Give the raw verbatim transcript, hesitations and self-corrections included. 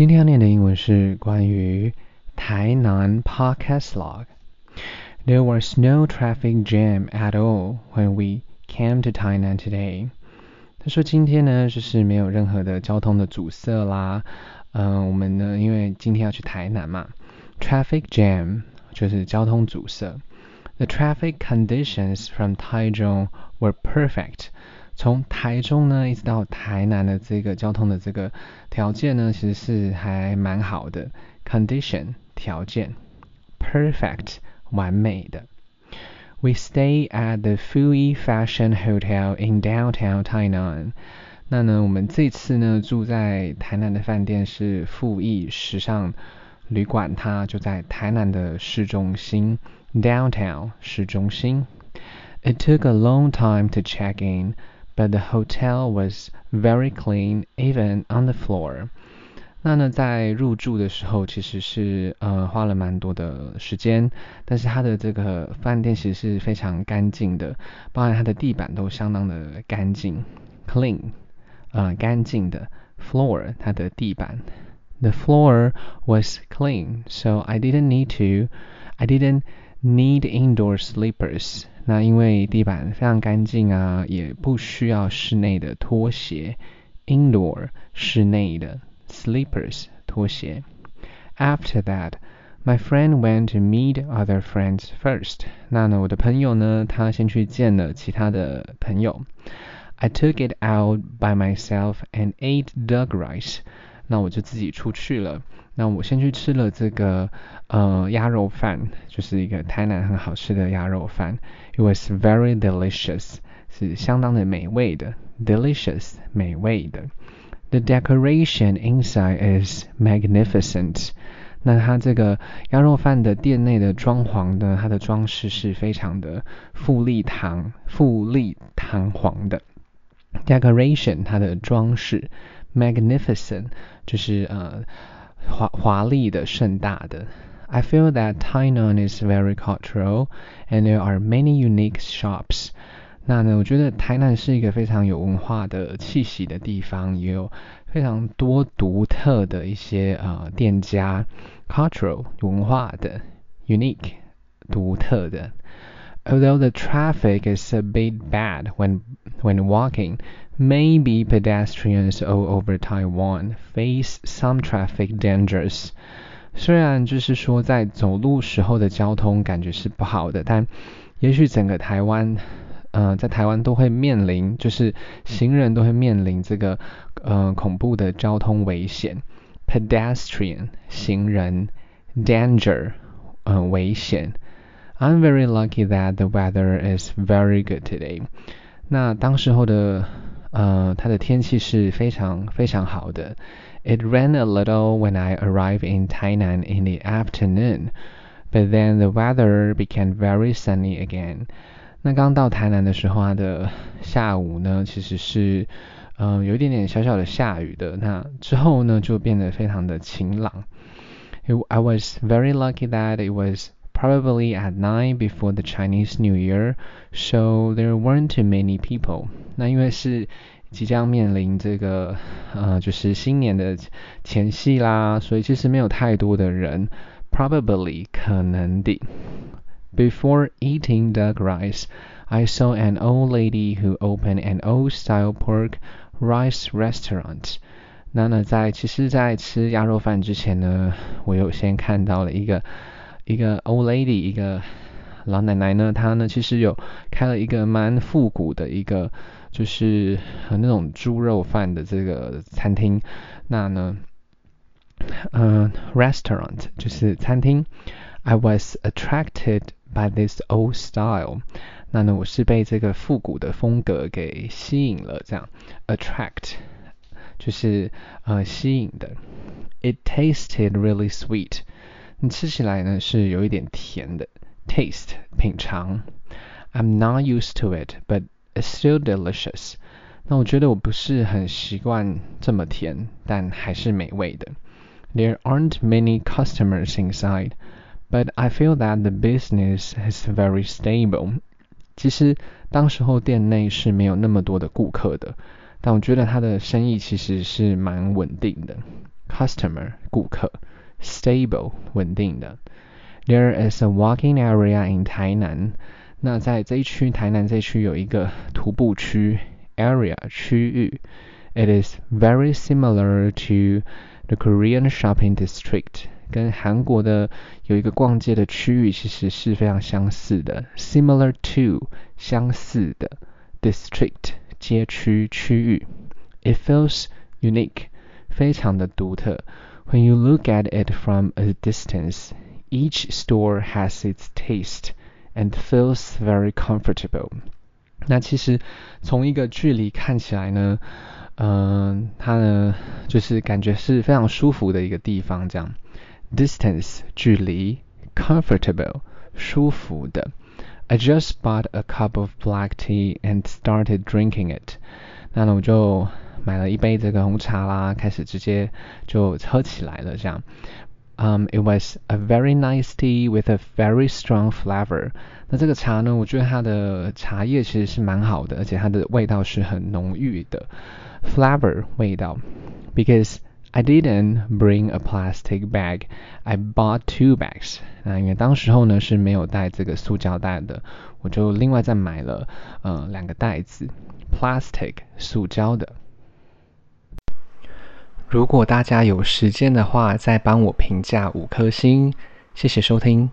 今天要念的英文是关于台南 podcast log. There was no traffic jam at all when we came to Tainan today. 他说今天呢就是没有任何的交通的阻塞啦。嗯、呃，我们呢因为今天要去台南嘛 ，traffic jam 就是交通阻塞。The traffic conditions from Taichung were perfect.从台中呢一直到台南的这个交通的这个条件呢其实是还蛮好的 condition 条件 perfect 完美的 We stay at the Fuwei Fashion Hotel in downtown Tainan 那呢我们这次呢住在台南的饭店是富逸时尚旅馆它就在台南的市中心 downtown 市中心 It took a long time to check in But the hotel was very clean, even on the floor. 那呢，在入住的时候，其实是呃花了蛮多的时间，但是它的这个饭店其实是非常干净的，包含它的地板都相当的干净 ，clean， 呃干净的 floor 它的地板。The floor was clean, so I didn't need to, I didn't need indoor sleepers.那因为地板非常干净啊，也不需要室内的拖鞋 ，indoor 室内的 sleepers 拖鞋。After that, my friend went to meet other friends first. 那呢，我的朋友呢，他先去见了其他的朋友。I took it out by myself and ate duck rice. 那我就自己出去了。那我先去吃了这个呃鸭肉饭，就是一个台南很好吃的鸭肉饭。It was very delicious， 是相当的美味的 ，delicious 美味的。The decoration inside is magnificent。那它这个鸭肉饭的店内的装潢呢，它的装饰是非常的富丽堂富丽堂皇的。Decoration 它的装饰 ，magnificent 就是呃。华华丽的盛大的 I feel that Tainan is very cultural and there are many unique shops 那呢我觉得台南是一个非常有文化的气息的地方也有非常多独特的一些呃店家 cultural 文化的 unique 独特的 Although the traffic is a bit bad when, when walking Maybe pedestrians all over Taiwan face some traffic dangers. 虽然就是说在走路时候的交通感觉是不好的，但也许整个台湾，呃，在台湾都会面临，就是行人都会面临这个呃恐怖的交通危险。Pedestrian 行人 danger 呃危险。I'm very lucky that the weather is very good today. 那当时候的呃，它的天气是非常非常好的。It rained a little when I arrived in Tainan in the afternoon, but then the weather became very sunny again. 那刚到台南的时候，它的下午呢，其实是嗯、呃、有一点点小小的下雨的。那之后呢，就变得非常的晴朗。I was very lucky that it was.Probably at night before the Chinese New Year, so there weren't too many people. 那因为是即将面临这个呃，就是新年的前夕啦，所以其实没有太多的人。Probably 可能的。Before eating duck rice, I saw an old lady who opened an old-style pork rice restaurant.那呢，在其实，在吃鸭肉饭之前呢，我有先看到了一个。一个 old lady 一个老奶奶呢她呢其实有开了一个蛮复古的一个就是那种猪肉饭的这个餐厅那呢嗯、呃、restaurant 就是餐厅 I was attracted by this old style 那呢我是被这个复古的风格给吸引了这样 attract 就是呃吸引的 It tasted really sweet吃起来呢是有一点甜的 taste 品尝 I'm not used to it but it's still delicious 那我觉得我不是很习惯这么甜但还是美味的 There aren't many customers inside but I feel that the business is very stable 其实当时候店内是没有那么多的顾客的但我觉得它的生意其实是蛮稳定的 customer 顾客 stable 稳定的。There is a walking area in Tainan. 那在这一区，台南这一区有一个徒步区 area 区域。It is very similar to the Korean shopping district. 跟韩国的有一个逛街的区域其实是非常相似的 similar to 相似的 district 街区区域 it feels unique 非常的独特 when you look at it from a distance each store has its taste and feels very comfortable 那其实从一个距离看起来呢嗯、呃，它呢就是感觉是非常舒服的一个地方这样Distance 距离 comfortable 舒服的 I just bought a cup of black tea and started drinking it 那呢我就买了一杯这个红茶啦开始直接就喝起来了这样、um, It was a very nice tea with a very strong flavor 那这个茶呢我觉得它的茶叶其实是蛮好的而且它的味道是很浓郁的 Flavor 味道 Because I didn't bring a plastic bag. I bought two bags. 那因为当时候呢是没有带这个塑胶袋的，我就另外再买了呃两个袋子 ，plastic 塑胶的。如果大家有时间的话，再帮我评价五颗星，谢谢收听。